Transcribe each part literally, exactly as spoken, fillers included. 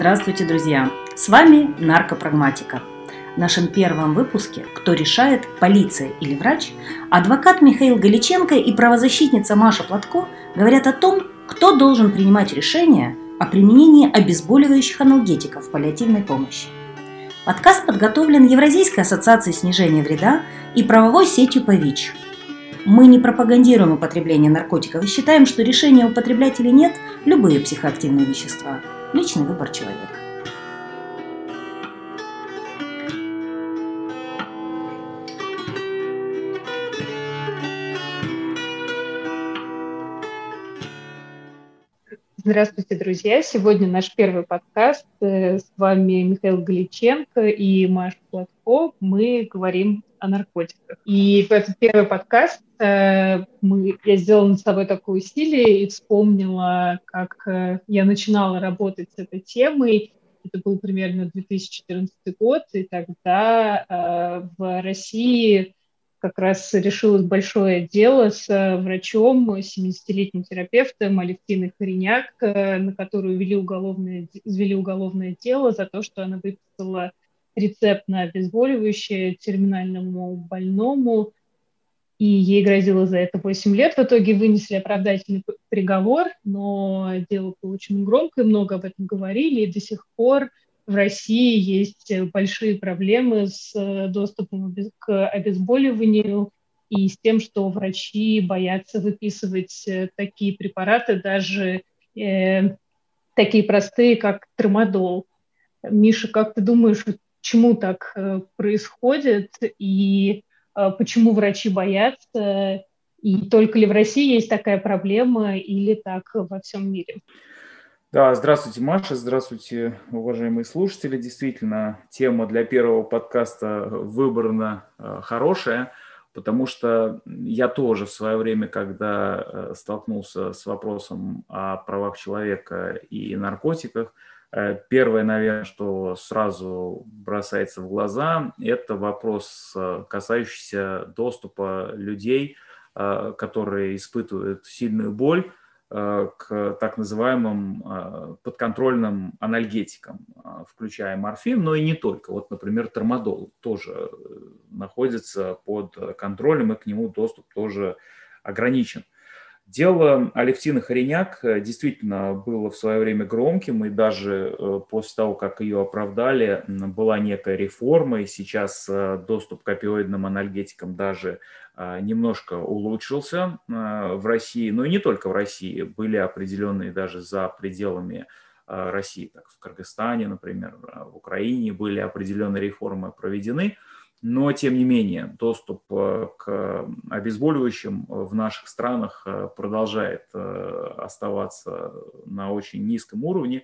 Здравствуйте, друзья! С вами Наркопрагматика. В нашем первом выпуске «Кто решает? Полиция или врач?» адвокат Михаил Голиченко и правозащитница Маша Плотко говорят о том, кто должен принимать решение о применении обезболивающих анальгетиков в паллиативной помощи. Подкаст подготовлен Евразийской ассоциацией снижения вреда и правовой сетью по ВИЧ. Мы не пропагандируем употребление наркотиков и считаем, что решение употреблять или нет – любые психоактивные вещества. Личный выбор человека. Здравствуйте, друзья! Сегодня наш первый подкаст. С вами Михаил Голиченко и Маша Плотко. Мы говорим о наркотиках. И в этот первый подкаст э, мы, я сделала над собой такое усилие и вспомнила, как э, я начинала работать с этой темой. Это был примерно две тысячи четырнадцатый год, и тогда э, в России как раз решилось большое дело с э, врачом, семидесятилетним терапевтом Алевтиной Хориняк, э, на которую ввели уголовное, ввели уголовное дело за то, что она выписала рецепт на обезболивающее терминальному больному, и ей грозило за это восемь лет. В итоге вынесли оправдательный приговор, но дело было очень громкое, много об этом говорили, и до сих пор в России есть большие проблемы с доступом к обезболиванию и с тем, что врачи боятся выписывать такие препараты, даже э, такие простые, как трамадол. Миша, как ты думаешь, почему так происходит и почему врачи боятся? И только ли в России есть такая проблема или так во всем мире? Да, здравствуйте, Маша, здравствуйте, уважаемые слушатели. Действительно, тема для первого подкаста выбрана хорошая, потому что я тоже в свое время, когда столкнулся с вопросом о правах человека и наркотиках, первое, наверное, что сразу бросается в глаза, это вопрос, касающийся доступа людей, которые испытывают сильную боль, к так называемым подконтрольным анальгетикам, включая морфин, но и не только. Вот, например, трамадол тоже находится под контролем, и к нему доступ тоже ограничен. Дело Алевтины Хориняк действительно было в свое время громким, и даже после того, как ее оправдали, была некая реформа, и сейчас доступ к опиоидным анальгетикам даже немножко улучшился в России, но и не только в России, были определенные даже за пределами России, так в Кыргызстане, например, в Украине были определенные реформы проведены. Но, тем не менее, доступ к обезболивающим в наших странах продолжает оставаться на очень низком уровне.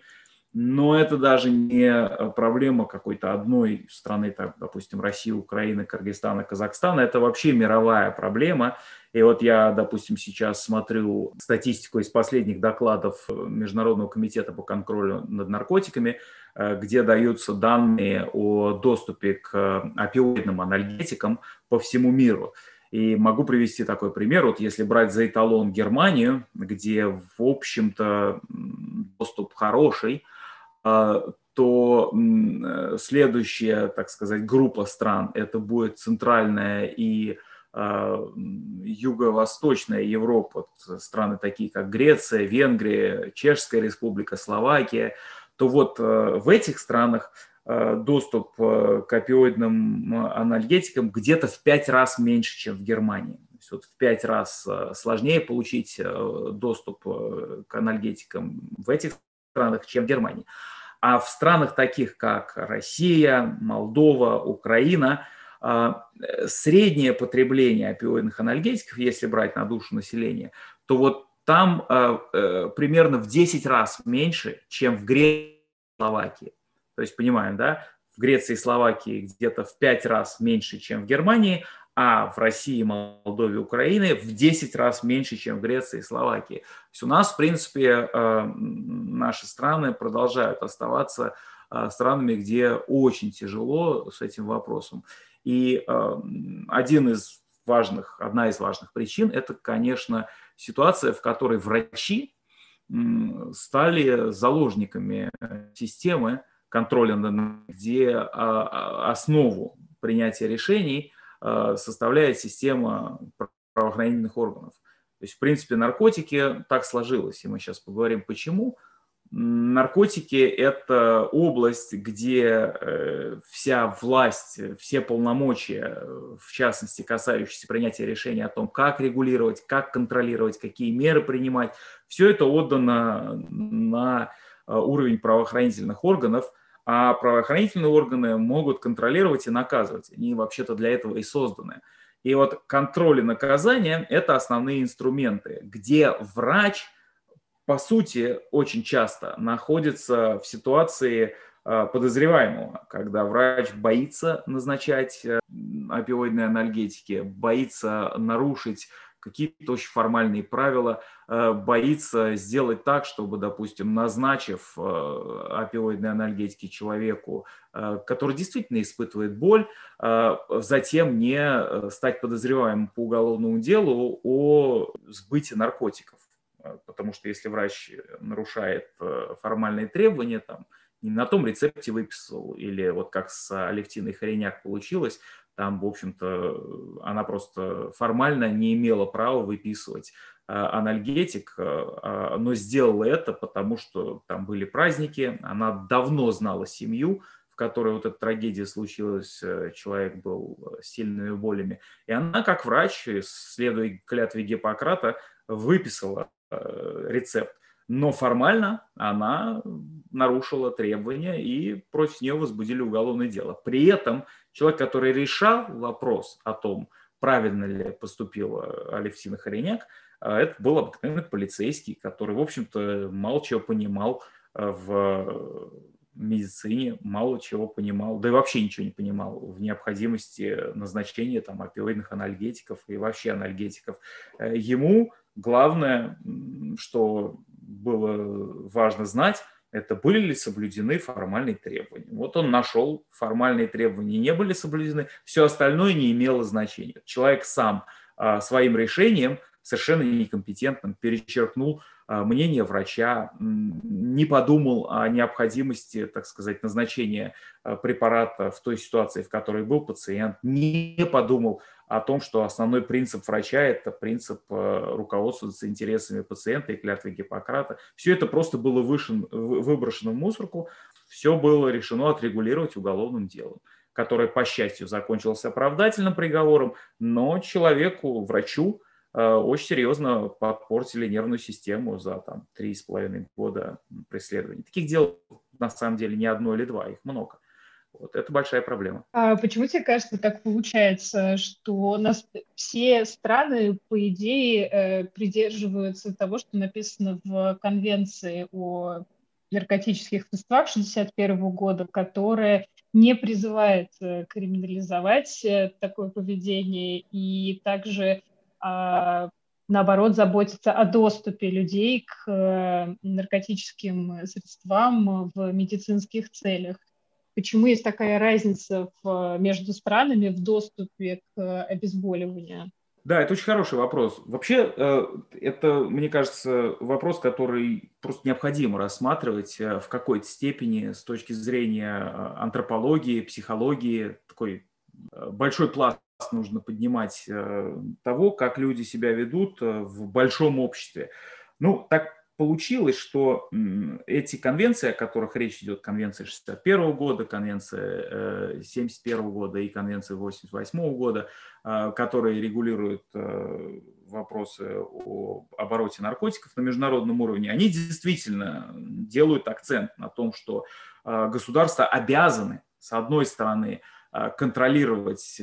Но это даже не проблема какой-то одной страны, так, допустим, России, Украины, Кыргызстана, Казахстана. Это вообще мировая проблема. И вот я, допустим, сейчас смотрю статистику из последних докладов Международного комитета по контролю над наркотиками, где даются данные о доступе к опиоидным анальгетикам по всему миру. И могу привести такой пример. Вот если брать за эталон Германию, где, в общем-то, доступ хороший, то следующая, так сказать, группа стран, это будет Центральная и Юго-Восточная Европа, страны такие как Греция, Венгрия, Чешская Республика, Словакия, то вот в этих странах доступ к опиоидным анальгетикам где-то в пять раз меньше, чем в Германии. То есть вот в пять раз сложнее получить доступ к анальгетикам в этих странах, чем в Германии. А в странах таких, как Россия, Молдова, Украина, среднее потребление опиоидных анальгетиков, если брать на душу населения, то вот там примерно в десять раз меньше, чем в Греции и Словакии. То есть, понимаем, да, в Греции и Словакии где-то в пять раз меньше, чем в Германии, а в России, Молдове, Украине в десять раз меньше, чем в Греции и Словакии. То есть у нас, в принципе, наши страны продолжают оставаться странами, где очень тяжело с этим вопросом. И один из важных, одна из важных причин – это, конечно, ситуация, в которой врачи стали заложниками системы контроля, где основу принятия решений составляет система правоохранительных органов. То есть, в принципе, наркотики так сложилось, и мы сейчас поговорим, почему. Наркотики – это область, где вся власть, все полномочия, в частности, касающиеся принятия решений о том, как регулировать, как контролировать, какие меры принимать, все это отдано на уровень правоохранительных органов, а правоохранительные органы могут контролировать и наказывать. Они вообще-то для этого и созданы. И вот контроль и наказание – это основные инструменты, где врач, по сути, очень часто находится в ситуации подозреваемого, когда врач боится назначать опиоидные анальгетики, боится нарушить какие-то очень формальные правила, боится сделать так, чтобы, допустим, назначив опиоидные анальгетики человеку, который действительно испытывает боль, затем не стать подозреваемым по уголовному делу о сбытии наркотиков. Потому что если врач нарушает формальные требования, там, не на том рецепте выписал, или вот как с Алевтиной Хориняк получилось, там, в общем-то, она просто формально не имела права выписывать анальгетик, но сделала это, потому что там были праздники, она давно знала семью, в которой вот эта трагедия случилась, человек был с сильными болями, и она, как врач, следуя клятве Гиппократа, выписала рецепт, но формально она нарушила требования и против нее возбудили уголовное дело. При этом человек, который решал вопрос о том, правильно ли поступила Алевтина Хориняк, это был обыкновенный полицейский, который, в общем-то, мало чего понимал в медицине, мало чего понимал, да и вообще ничего не понимал в необходимости назначения там опиоидных анальгетиков и вообще анальгетиков. Ему главное, что было важно знать, это были ли соблюдены формальные требования. Вот он нашел, формальные требования не были соблюдены, все остальное не имело значения. Человек сам а, своим решением, совершенно некомпетентным, перечеркнул а, мнение врача, не подумал о необходимости, так сказать, назначения а, препарата в той ситуации, в которой был пациент, не подумал о том, что основной принцип врача – это принцип руководствоваться интересами пациента и клятвы Гиппократа. Все это просто было вышен, выброшено в мусорку, все было решено отрегулировать уголовным делом, которое, по счастью, закончилось оправдательным приговором, но человеку, врачу, очень серьезно подпортили нервную систему за там, три с половиной года преследования. Таких дел, на самом деле, не одно или два, их много. Вот это большая проблема. А почему тебе кажется, так получается, что у нас все страны, по идее, придерживаются того, что написано в Конвенции о наркотических веществах шестьдесят первого года, которая не призывает криминализовать такое поведение и также, наоборот, заботится о доступе людей к наркотическим средствам в медицинских целях? Почему есть такая разница в, между странами в доступе к обезболиванию? Да, это очень хороший вопрос. Вообще, это, мне кажется, вопрос, который просто необходимо рассматривать в какой-то степени с точки зрения антропологии, психологии. Такой большой пласт нужно поднимать того, как люди себя ведут в большом обществе. Ну, так получилось, что эти конвенции, о которых речь идет, конвенция шестьдесят первого года, конвенция семьдесят первого года и конвенция восемьдесят восьмого года, которые регулируют вопросы о обороте наркотиков на международном уровне, они действительно делают акцент на том, что государства обязаны, с одной стороны, контролировать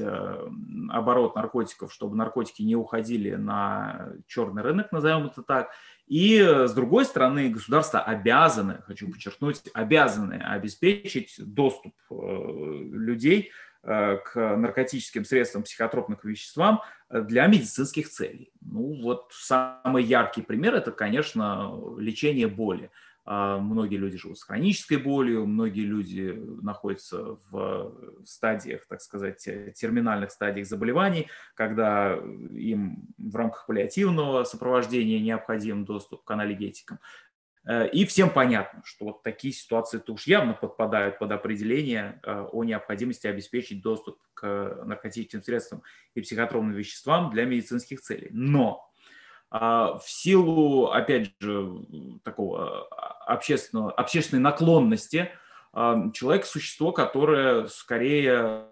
оборот наркотиков, чтобы наркотики не уходили на черный рынок, назовем это так. И, с другой стороны, государства обязаны, хочу подчеркнуть, обязаны обеспечить доступ людей к наркотическим средствам, психотропных веществам для медицинских целей. Ну, вот самый яркий пример – это, конечно, лечение боли. Многие люди живут с хронической болью, многие люди находятся в стадиях, так сказать, терминальных стадиях заболеваний, когда им в рамках паллиативного сопровождения необходим доступ к анальгетикам. И всем понятно, что вот такие ситуации-то уж явно подпадают под определение о необходимости обеспечить доступ к наркотическим средствам и психотропным веществам для медицинских целей. Но в силу, опять же, такого общественного, общественной наклонности человек – существо, которое скорее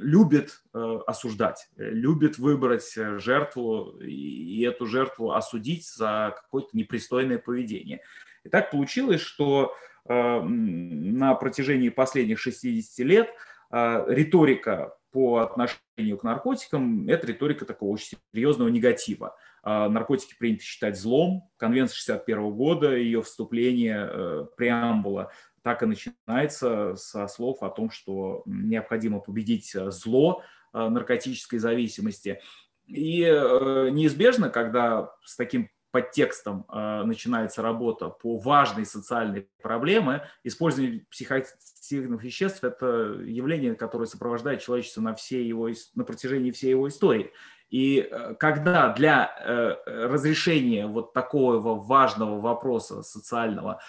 любит осуждать, любит выбрать жертву и эту жертву осудить за какое-то непристойное поведение. И так получилось, что на протяжении последних шестидесяти лет риторика по отношению к наркотикам – это риторика такого очень серьезного негатива. Наркотики принято считать злом. Конвенция шестьдесят первого года, ее вступление, преамбула, так и начинается со слов о том, что необходимо победить зло наркотической зависимости. И неизбежно, когда с таким подтекстом начинается работа по важной социальной проблеме, использование психоактивных веществ – это явление, которое сопровождает человечество на, все его, на протяжении всей его истории. И когда для разрешения вот такого важного вопроса социального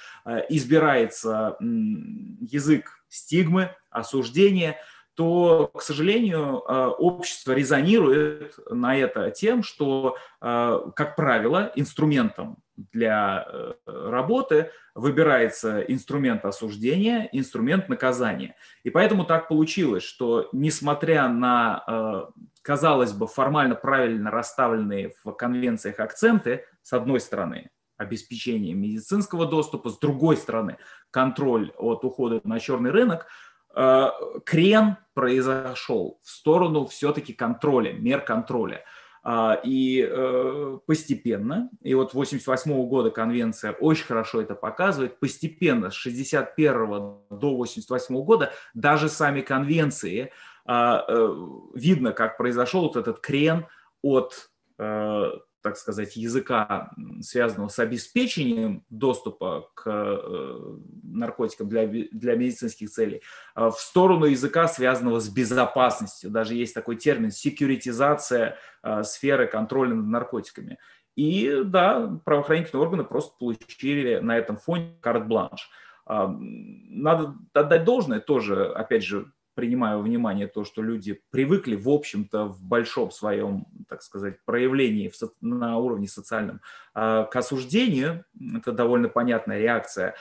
избирается язык стигмы, осуждения, то, к сожалению, общество резонирует на это тем, что, как правило, инструментом для работы выбирается инструмент осуждения, инструмент наказания. И поэтому так получилось, что, несмотря на, казалось бы, формально правильно расставленные в конвенциях акценты, с одной стороны, обеспечение медицинского доступа, с другой стороны, контроль от ухода на черный рынок, крен произошел в сторону все-таки контроля, мер контроля. И постепенно, и вот восемьдесят восьмого года конвенция очень хорошо это показывает, постепенно с шестьдесят первого до восемьдесят восьмого года даже сами конвенции, видно, как произошел вот этот крен от, так сказать, языка, связанного с обеспечением доступа к наркотикам для, для медицинских целей, в сторону языка, связанного с безопасностью. Даже есть такой термин «секьюритизация» сферы контроля над наркотиками. И да, правоохранительные органы просто получили на этом фоне карт-бланш. Надо отдать должное тоже, опять же, принимая во внимание то, что люди привыкли, в общем-то, в большом своем, так сказать, проявлении со- на уровне социальном э, к осуждению. Это довольно понятная реакция, э,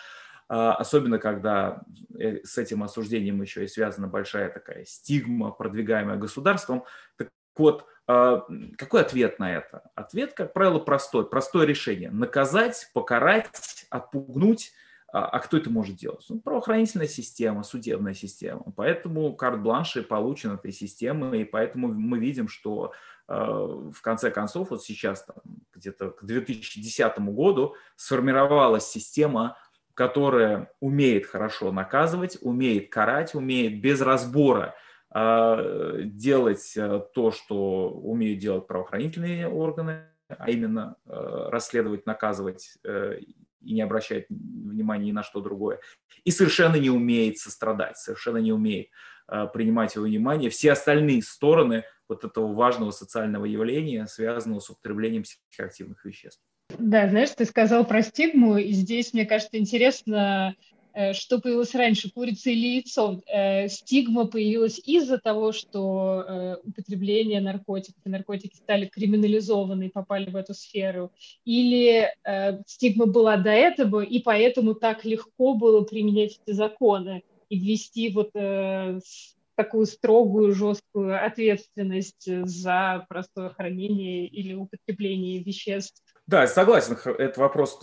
особенно когда с этим осуждением еще и связана большая такая стигма, продвигаемая государством. Так вот, э, какой ответ на это? Ответ, как правило, простой. Простое решение – наказать, покарать, отпугнуть. А кто это может делать? Ну, правоохранительная система, судебная система. Поэтому карт-бланши получены этой системой, и поэтому мы видим, что э, в конце концов, вот сейчас, там, где-то к две тысячи десятому году сформировалась система, которая умеет хорошо наказывать, умеет карать, умеет без разбора э, делать то, что умеют делать правоохранительные органы, а именно э, расследовать, наказывать, э, и не обращает внимания ни на что другое, и совершенно не умеет сострадать, совершенно не умеет э, принимать во внимание все остальные стороны вот этого важного социального явления, связанного с употреблением психоактивных веществ. Да, знаешь, ты сказал про стигму, и здесь, мне кажется, интересно, э, что появилось раньше, курица или яйцо. Э, стигма появилась из-за того, что э, употребление наркотиков, и наркотики стали криминализованы и попали в эту сферу, или э, стигма была до этого, и поэтому так легко было применять эти законы и ввести вот э, такую строгую, жесткую ответственность за простое хранение или употребление веществ. Да, согласен, этот вопрос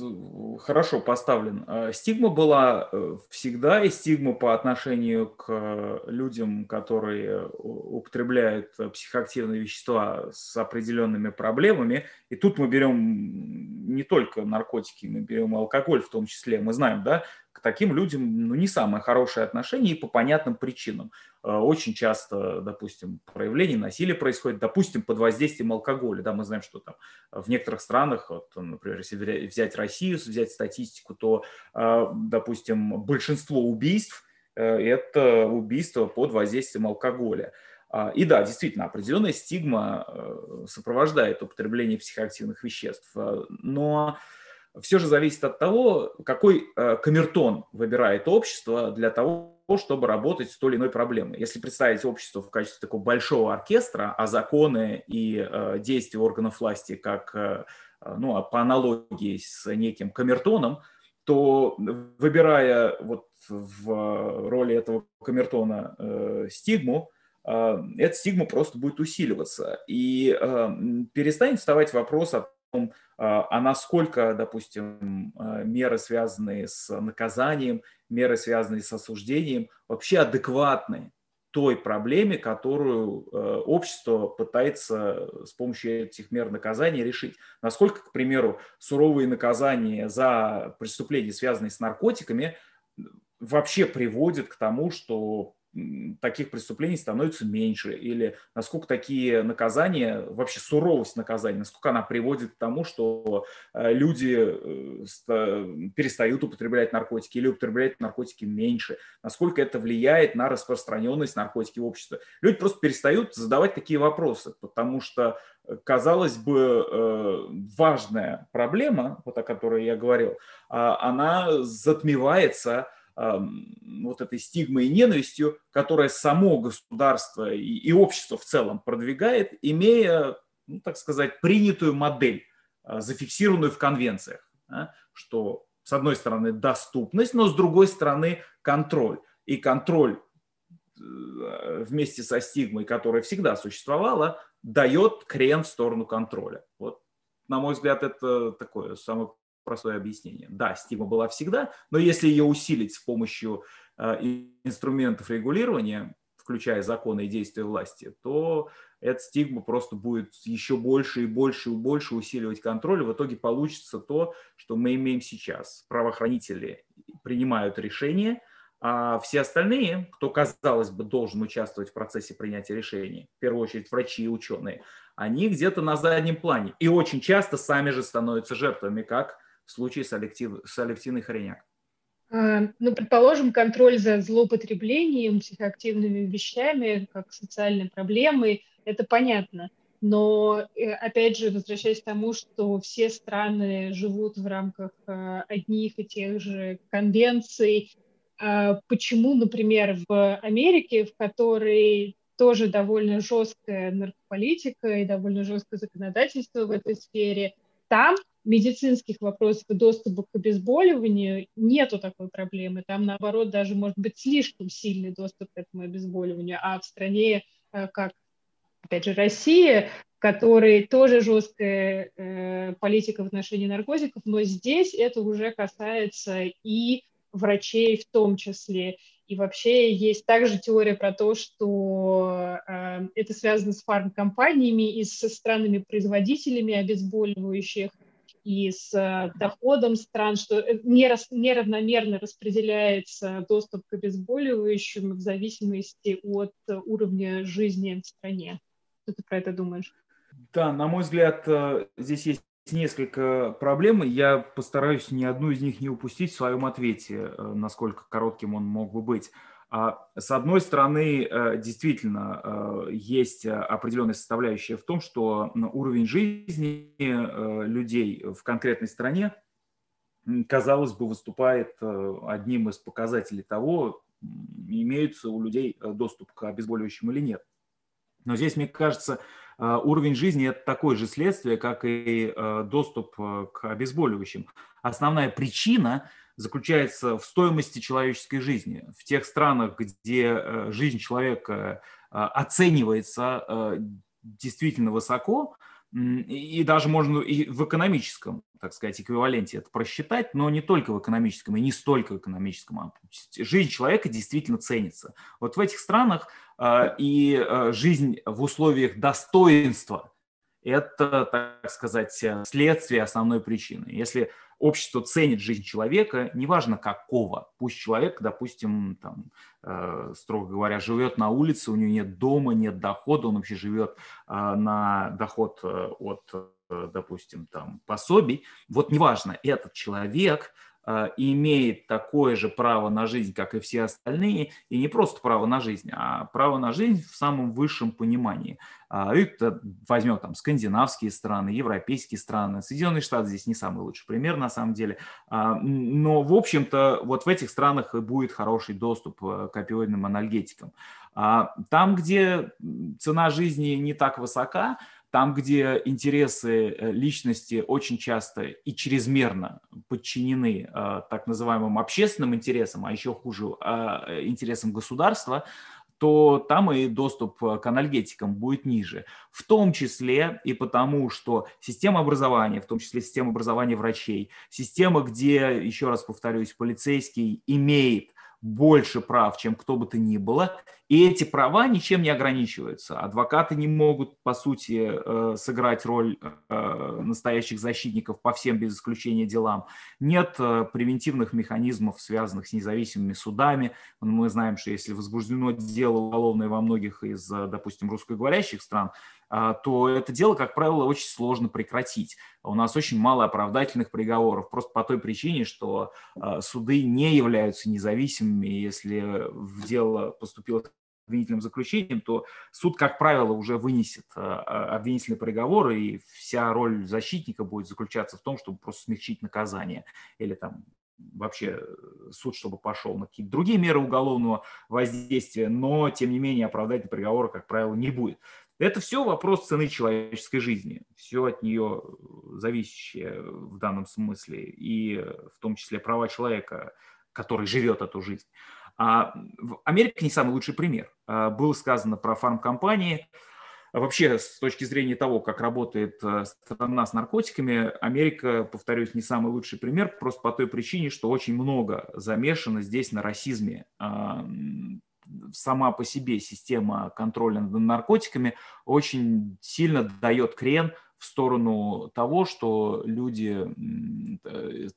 хорошо поставлен. Стигма была всегда, и стигма по отношению к людям, которые употребляют психоактивные вещества с определенными проблемами. И тут мы берем не только наркотики, мы берем алкоголь в том числе. Мы знаем, да, к таким людям ну, не самое хорошее отношение и по понятным причинам. Очень часто, допустим, проявление насилия происходит, допустим, под воздействием алкоголя. Да, мы знаем, что там в некоторых странах, вот, например, если взять Россию, взять статистику, то, допустим, большинство убийств – это убийство под воздействием алкоголя. И да, действительно, определенная стигма сопровождает употребление психоактивных веществ. Но все же зависит от того, какой камертон выбирает общество для того, чтобы работать с той или иной проблемой. Если представить общество в качестве такого большого оркестра, а законы и действия органов власти как, ну, по аналогии с неким камертоном, то, выбирая вот в роли этого камертона э, стигму, э, эта стигма просто будет усиливаться. И э, перестанет вставать вопрос о том, э, а насколько, допустим, э, меры, связанные с наказанием, меры, связанные с осуждением, вообще адекватны той проблеме, которую э, общество пытается с помощью этих мер наказания решить. Насколько, к примеру, суровые наказания за преступления, связанные с наркотиками, вообще приводят к тому, что таких преступлений становится меньше, или насколько такие наказания, вообще суровость наказания, насколько она приводит к тому, что люди перестают употреблять наркотики или употребляют наркотики меньше, насколько это влияет на распространенность наркотики в обществе. Люди просто перестают задавать такие вопросы, потому что, казалось бы, важная проблема, вот о которой я говорил, она затмевается вот этой стигмой и ненавистью, которое само государство и, и общество в целом продвигает, имея, ну, так сказать, принятую модель, зафиксированную в конвенциях, да, что, с одной стороны, доступность, но, с другой стороны, контроль. И контроль вместе со стигмой, которая всегда существовала, дает крен в сторону контроля. Вот, на мой взгляд, это такое самое простое объяснение. Да, стигма была всегда, но если ее усилить с помощью э, инструментов регулирования, включая законы и действия власти, то эта стигма просто будет еще больше и больше и больше усиливать контроль. В итоге получится то, что мы имеем сейчас. Правоохранители принимают решения, а все остальные, кто, казалось бы, должен участвовать в процессе принятия решений, в первую очередь врачи и ученые, они где-то на заднем плане. И очень часто сами же становятся жертвами, как в случае с, Алевти... с Алевтиной Хориняк. А, ну, предположим, контроль за злоупотреблением психоактивными вещами, как социальной проблемой, это понятно. Но, опять же, возвращаясь к тому, что все страны живут в рамках одних и тех же конвенций, почему, например, в Америке, в которой тоже довольно жесткая наркополитика и довольно жесткое законодательство в этой сфере, там медицинских вопросов и доступа к обезболиванию нету такой проблемы. Там, наоборот, даже может быть слишком сильный доступ к этому обезболиванию. А в стране, как, опять же, Россия, в которой тоже жесткая э, политика в отношении наркотиков, но здесь это уже касается и врачей в том числе. И вообще есть также теория про то, что э, это связано с фармкомпаниями и со странами-производителями обезболивающих, и с доходом стран, что неравномерно распределяется доступ к обезболивающим в зависимости от уровня жизни в стране. Что ты про это думаешь? Да, на мой взгляд, здесь есть несколько проблем. Я постараюсь ни одну из них не упустить в своем ответе, насколько коротким он мог бы быть. С одной стороны, действительно, есть определенная составляющая в том, что уровень жизни людей в конкретной стране, казалось бы, выступает одним из показателей того, имеется у людей доступ к обезболивающим или нет. Но здесь, мне кажется, уровень жизни – это такое же следствие, как и доступ к обезболивающим. Основная причина – заключается в стоимости человеческой жизни. В тех странах, где жизнь человека оценивается действительно высоко, и даже можно и в экономическом, так сказать, эквиваленте это просчитать, но не только в экономическом и не столько в экономическом, а жизнь человека действительно ценится. Вот в этих странах и жизнь в условиях достоинства – это, так сказать, следствие основной причины. Если общество ценит жизнь человека, неважно какого. Пусть человек, допустим, там, э, строго говоря, живет на улице, у него нет дома, нет дохода, он вообще живет э, на доход от, э, допустим, там, пособий. Вот неважно, этот человек имеет такое же право на жизнь, как и все остальные, и не просто право на жизнь, а право на жизнь в самом высшем понимании. Это возьмем там скандинавские страны, европейские страны, Соединенные Штаты здесь не самый лучший пример на самом деле, но в общем-то вот в этих странах будет хороший доступ к опиоидным анальгетикам. Там, где цена жизни не так высока, там, где интересы личности очень часто и чрезмерно подчинены так называемым общественным интересам, а еще хуже интересам государства, то там и доступ к анальгетикам будет ниже. В том числе и потому, что система образования, в том числе система образования врачей, система, где, еще раз повторюсь, полицейский имеет больше прав, чем кто бы то ни было, и эти права ничем не ограничиваются. Адвокаты не могут, по сути, сыграть роль настоящих защитников по всем без исключения делам. Нет превентивных механизмов, связанных с независимыми судами. Мы знаем, что если возбуждено дело уголовное во многих из, допустим, русскоговорящих стран, то это дело, как правило, очень сложно прекратить. У нас очень мало оправдательных приговоров, просто по той причине, что суды не являются независимыми. Если в дело поступило обвинительным заключением, то суд, как правило, уже вынесет обвинительный приговор, и вся роль защитника будет заключаться в том, чтобы просто смягчить наказание или там вообще суд, чтобы пошел на какие-то другие меры уголовного воздействия, но, тем не менее, оправдательного приговора, как правило, не будет. Это все вопрос цены человеческой жизни, все от нее зависящее в данном смысле, и в том числе права человека, который живет эту жизнь. А Америка не самый лучший пример. Было сказано про фармкомпании. Вообще, с точки зрения того, как работает страна с наркотиками, Америка, повторюсь, не самый лучший пример, просто по той причине, что очень много замешано здесь на расизме. Сама по себе система контроля над наркотиками очень сильно дает крен в сторону того, что люди,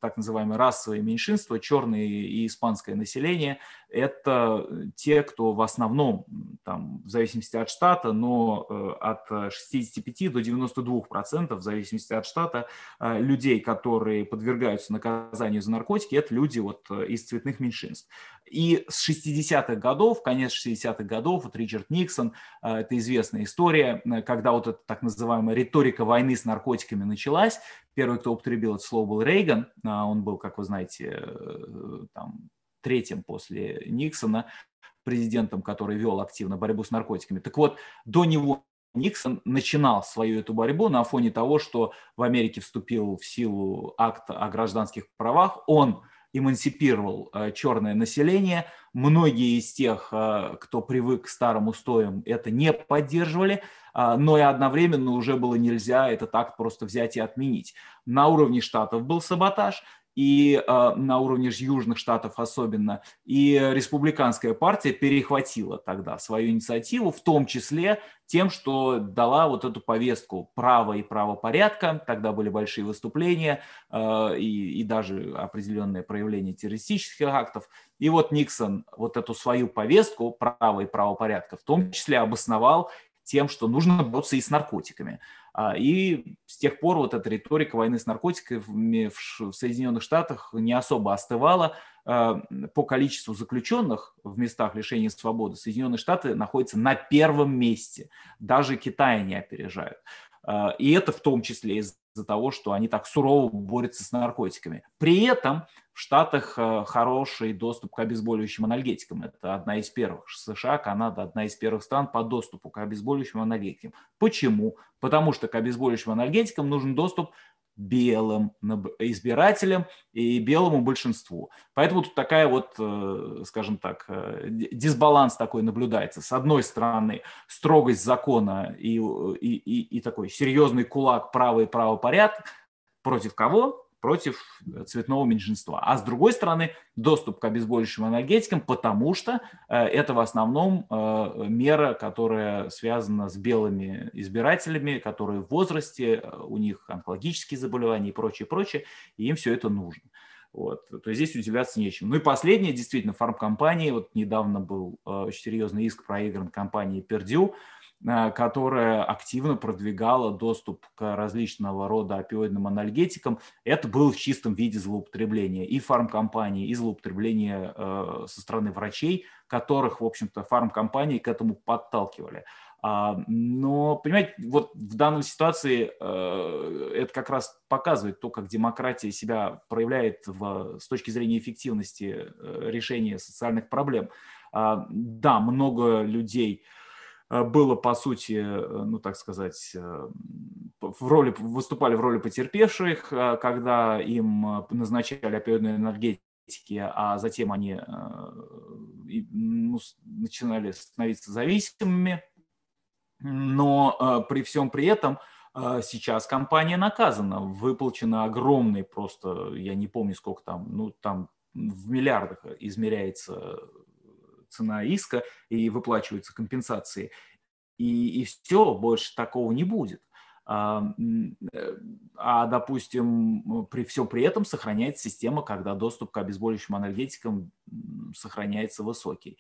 так называемые расовые меньшинства, черное и испанское население, это те, кто в основном, там, в зависимости от штата, но от шестидесяти пяти до девяноста двух процентов, в зависимости от штата, людей, которые подвергаются наказанию за наркотики, это люди вот из цветных меньшинств. И с шестидесятых годов, конец шестидесятых годов, вот Ричард Никсон, это известная история, когда вот эта так называемая риторика войны с наркотиками началась. Первый, кто употребил это слово, был Рейган. Он был, как вы знаете, там, третьим после Никсона президентом, который вел активно борьбу с наркотиками. Так вот, до него Никсон начинал свою эту борьбу на фоне того, что в Америке вступил в силу акт о гражданских правах. Он эмансипировал черное население. Многие из тех, кто привык к старым устоям, это не поддерживали, но и одновременно уже было нельзя этот акт просто взять и отменить. На уровне штатов был саботаж, и на уровне южных штатов особенно, и республиканская партия перехватила тогда свою инициативу, в том числе тем, что дала вот эту повестку права и правопорядка. Тогда были большие выступления и, и даже определенные проявления террористических актов. И вот Никсон вот эту свою повестку права и правопорядка в том числе обосновал тем, что нужно бороться и с наркотиками. И с тех пор вот эта риторика войны с наркотиками в Соединенных Штатах не особо остывала. По количеству заключенных в местах лишения свободы Соединенные Штаты находятся на первом месте. Даже Китай не опережают. И это в том числе из-за того, что они так сурово борются с наркотиками. При этом в Штатах хороший доступ к обезболивающим анальгетикам. Это одна из первых. США, Канада – одна из первых стран по доступу к обезболивающим анальгетикам. Почему? Потому что к обезболивающим анальгетикам нужен доступ белым избирателям и белому большинству. Поэтому тут такая вот, скажем так, дисбаланс такой наблюдается. С одной стороны, строгость закона и, и, и, и такой серьезный кулак права и правопорядка против кого? Против цветного меньшинства. А с другой стороны, доступ к обезболивающим анальгетикам, потому что это в основном мера, которая связана с белыми избирателями, которые в возрасте, у них онкологические заболевания и прочее, прочее, и им все это нужно. Вот. То есть здесь удивляться нечем. Ну и последнее, действительно, фармкомпании. Вот недавно был очень серьезный иск проигран компании Пердю, которая активно продвигала доступ к различного рода опиоидным анальгетикам, это было в чистом виде злоупотребления и фармкомпании, и злоупотребления э, со стороны врачей, которых, в общем-то, фармкомпании к этому подталкивали. А, но, понимаете, вот в данной ситуации э, это как раз показывает то, как демократия себя проявляет в, с точки зрения эффективности э, решения социальных проблем. А, да, много людей было, по сути, ну, так сказать, в роли, выступали в роли потерпевших, когда им назначали опиоидные анальгетики, а затем они ну, начинали становиться зависимыми. Но при всем при этом сейчас компания наказана, выплачено огромные просто, я не помню, сколько там, ну, там в миллиардах измеряется цена иска и выплачиваются компенсации. И, и все, больше такого не будет. А, а, допустим, при всем при этом сохраняется система, когда доступ к обезболивающим анальгетикам сохраняется высокий.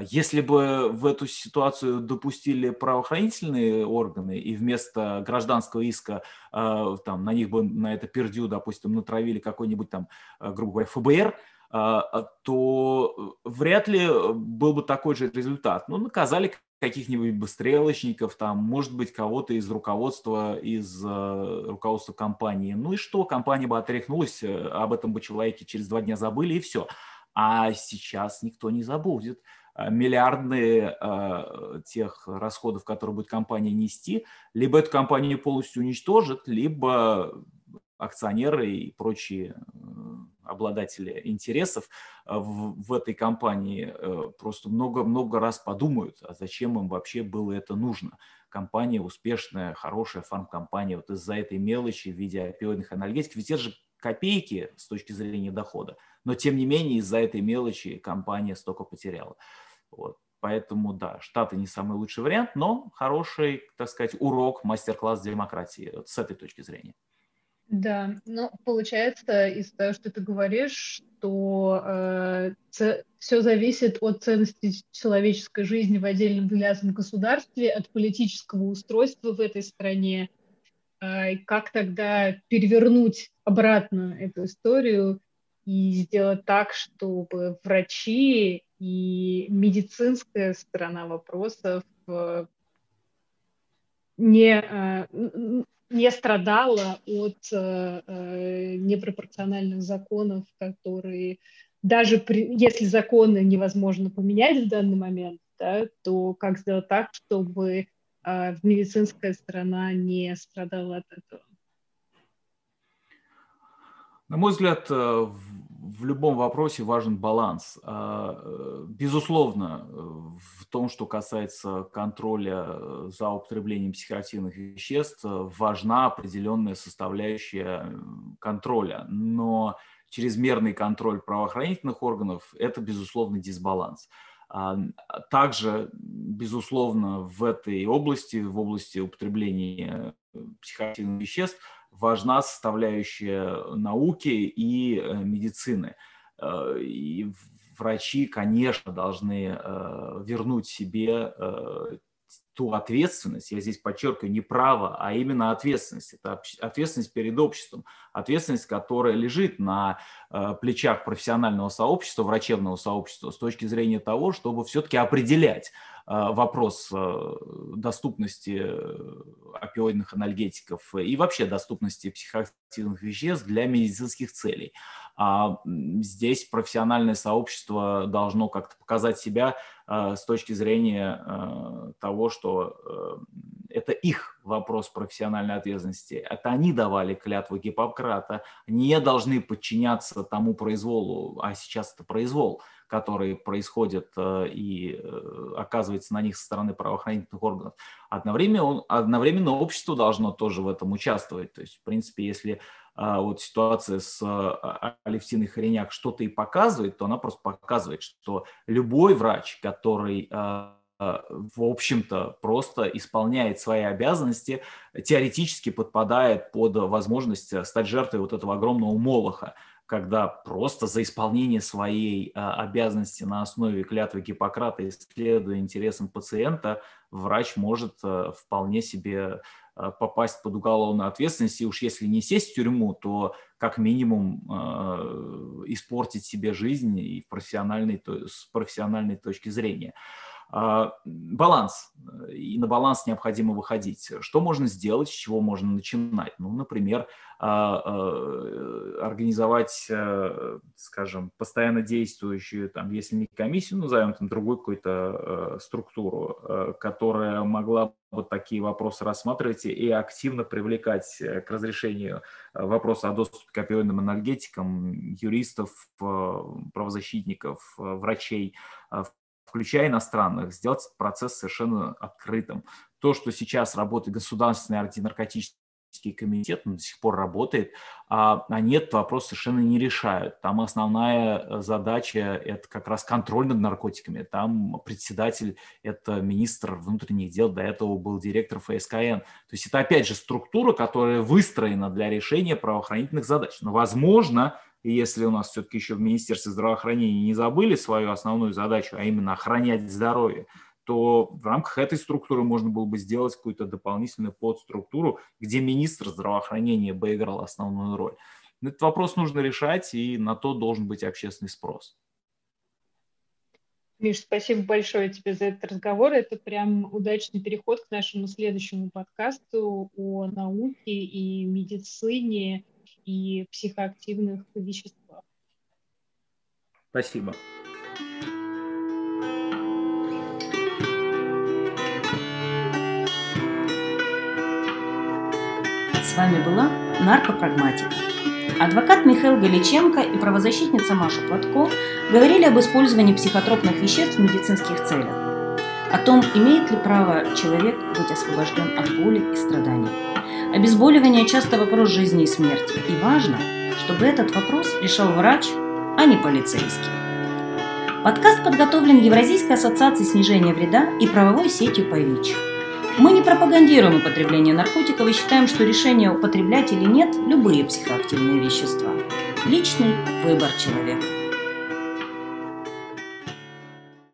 Если бы в эту ситуацию допустили правоохранительные органы, и вместо гражданского иска там, на них бы на это Пердю, допустим, натравили какой-нибудь там, грубо говоря, ФБР, то вряд ли был бы такой же результат. Ну, наказали каких-нибудь быстрелочников, там, может быть, кого-то из руководства, из э, руководства компании. Ну и что? Компания бы отряхнулась, об этом бы человеке через два дня забыли, и все. А сейчас никто не забудет. Миллиардные э, тех расходов, которые будет компания нести, либо эту компанию полностью уничтожат, либо акционеры и прочие обладатели интересов в, в этой компании просто много-много раз подумают, а зачем им вообще было это нужно. Компания успешная, хорошая фармкомпания, вот из-за этой мелочи в виде опиоидных анальгетиков, ведь это же копейки с точки зрения дохода, но тем не менее из-за этой мелочи компания столько потеряла. Вот. Поэтому, да, Штаты не самый лучший вариант, но хороший, так сказать, урок, мастер-класс демократии вот с этой точки зрения. Да, ну, получается, из того, что ты говоришь, что э, ц- все зависит от ценности человеческой жизни в отдельном взглядном государстве, от политического устройства в этой стране. Э, как тогда перевернуть обратно эту историю и сделать так, чтобы врачи и медицинская сторона вопросов э, не... Э, не страдала от э, непропорциональных законов, которые даже при, если законы невозможно поменять в данный момент, да, то как сделать так, чтобы э, медицинская сторона не страдала от этого? На мой взгляд, в любом вопросе важен баланс. Безусловно, в том, что касается контроля за употреблением психоактивных веществ, важна определенная составляющая контроля, но чрезмерный контроль правоохранительных органов – это, безусловно, дисбаланс. Также, безусловно, в этой области, в области употребления психоактивных веществ, важна составляющая науки и медицины. И врачи, конечно, должны вернуть себе ту ответственность, я здесь подчеркиваю, не право, а именно ответственность. Это ответственность перед обществом, ответственность, которая лежит на плечах профессионального сообщества, врачебного сообщества с точки зрения того, чтобы все-таки определять вопрос доступности опиоидных анальгетиков и вообще доступности психоактивных веществ для медицинских целей. А здесь профессиональное сообщество должно как-то показать себя с точки зрения того, что это их вопрос профессиональной ответственности. Это они давали клятву Гиппократа, не должны подчиняться тому произволу, а сейчас это произвол, которые происходят и оказывается на них со стороны правоохранительных органов. Одновременно, он, одновременно общество должно тоже в этом участвовать. То есть, в принципе, если вот ситуация с Алевтиной Хориняк что-то и показывает, то она просто показывает, что любой врач, который, в общем-то, просто исполняет свои обязанности, теоретически подпадает под возможность стать жертвой вот этого огромного молоха, когда просто за исполнение своей обязанности на основе клятвы Гиппократа и следуя интересам пациента, врач может вполне себе попасть под уголовную ответственность. И уж если не сесть в тюрьму, то как минимум испортить себе жизнь и профессиональной, с профессиональной точки зрения. Баланс. И на баланс необходимо выходить. Что можно сделать, с чего можно начинать? Ну, например, организовать, скажем, постоянно действующую, там, если не комиссию, назовем там другую какую-то структуру, которая могла бы такие вопросы рассматривать и активно привлекать к разрешению вопроса о доступе к опиоидным анальгетикам юристов, правозащитников, врачей, включая иностранных, сделать процесс совершенно открытым. То, что сейчас работает Государственный антинаркотический комитет, он до сих пор работает, а нет, вопрос совершенно не решают. Там основная задача – это как раз контроль над наркотиками. Там председатель – это министр внутренних дел, до этого был директор Эф Эс Ка Эн. То есть это, опять же, структура, которая выстроена для решения правоохранительных задач. Но, возможно, и если у нас все-таки еще в Министерстве здравоохранения не забыли свою основную задачу, а именно охранять здоровье, то в рамках этой структуры можно было бы сделать какую-то дополнительную подструктуру, где министр здравоохранения бы играл основную роль. Но этот вопрос нужно решать, и на то должен быть общественный спрос. Миш, спасибо большое тебе за этот разговор. Это прям удачный переход к нашему следующему подкасту о науке и медицине и психоактивных веществах. Спасибо. С вами была Наркопрагматика. Адвокат Михаил Голиченко и правозащитница Маша Плотко говорили об использовании психотропных веществ в медицинских целях, о том, имеет ли право человек быть освобожден от боли и страданий. Обезболивание – часто вопрос жизни и смерти, и важно, чтобы этот вопрос решал врач, а не полицейский. Подкаст подготовлен Евразийской ассоциацией снижения вреда и правовой сетью по ВИЧ. Мы не пропагандируем употребление наркотиков и считаем, что решение употреблять или нет любые психоактивные вещества – личный выбор человека.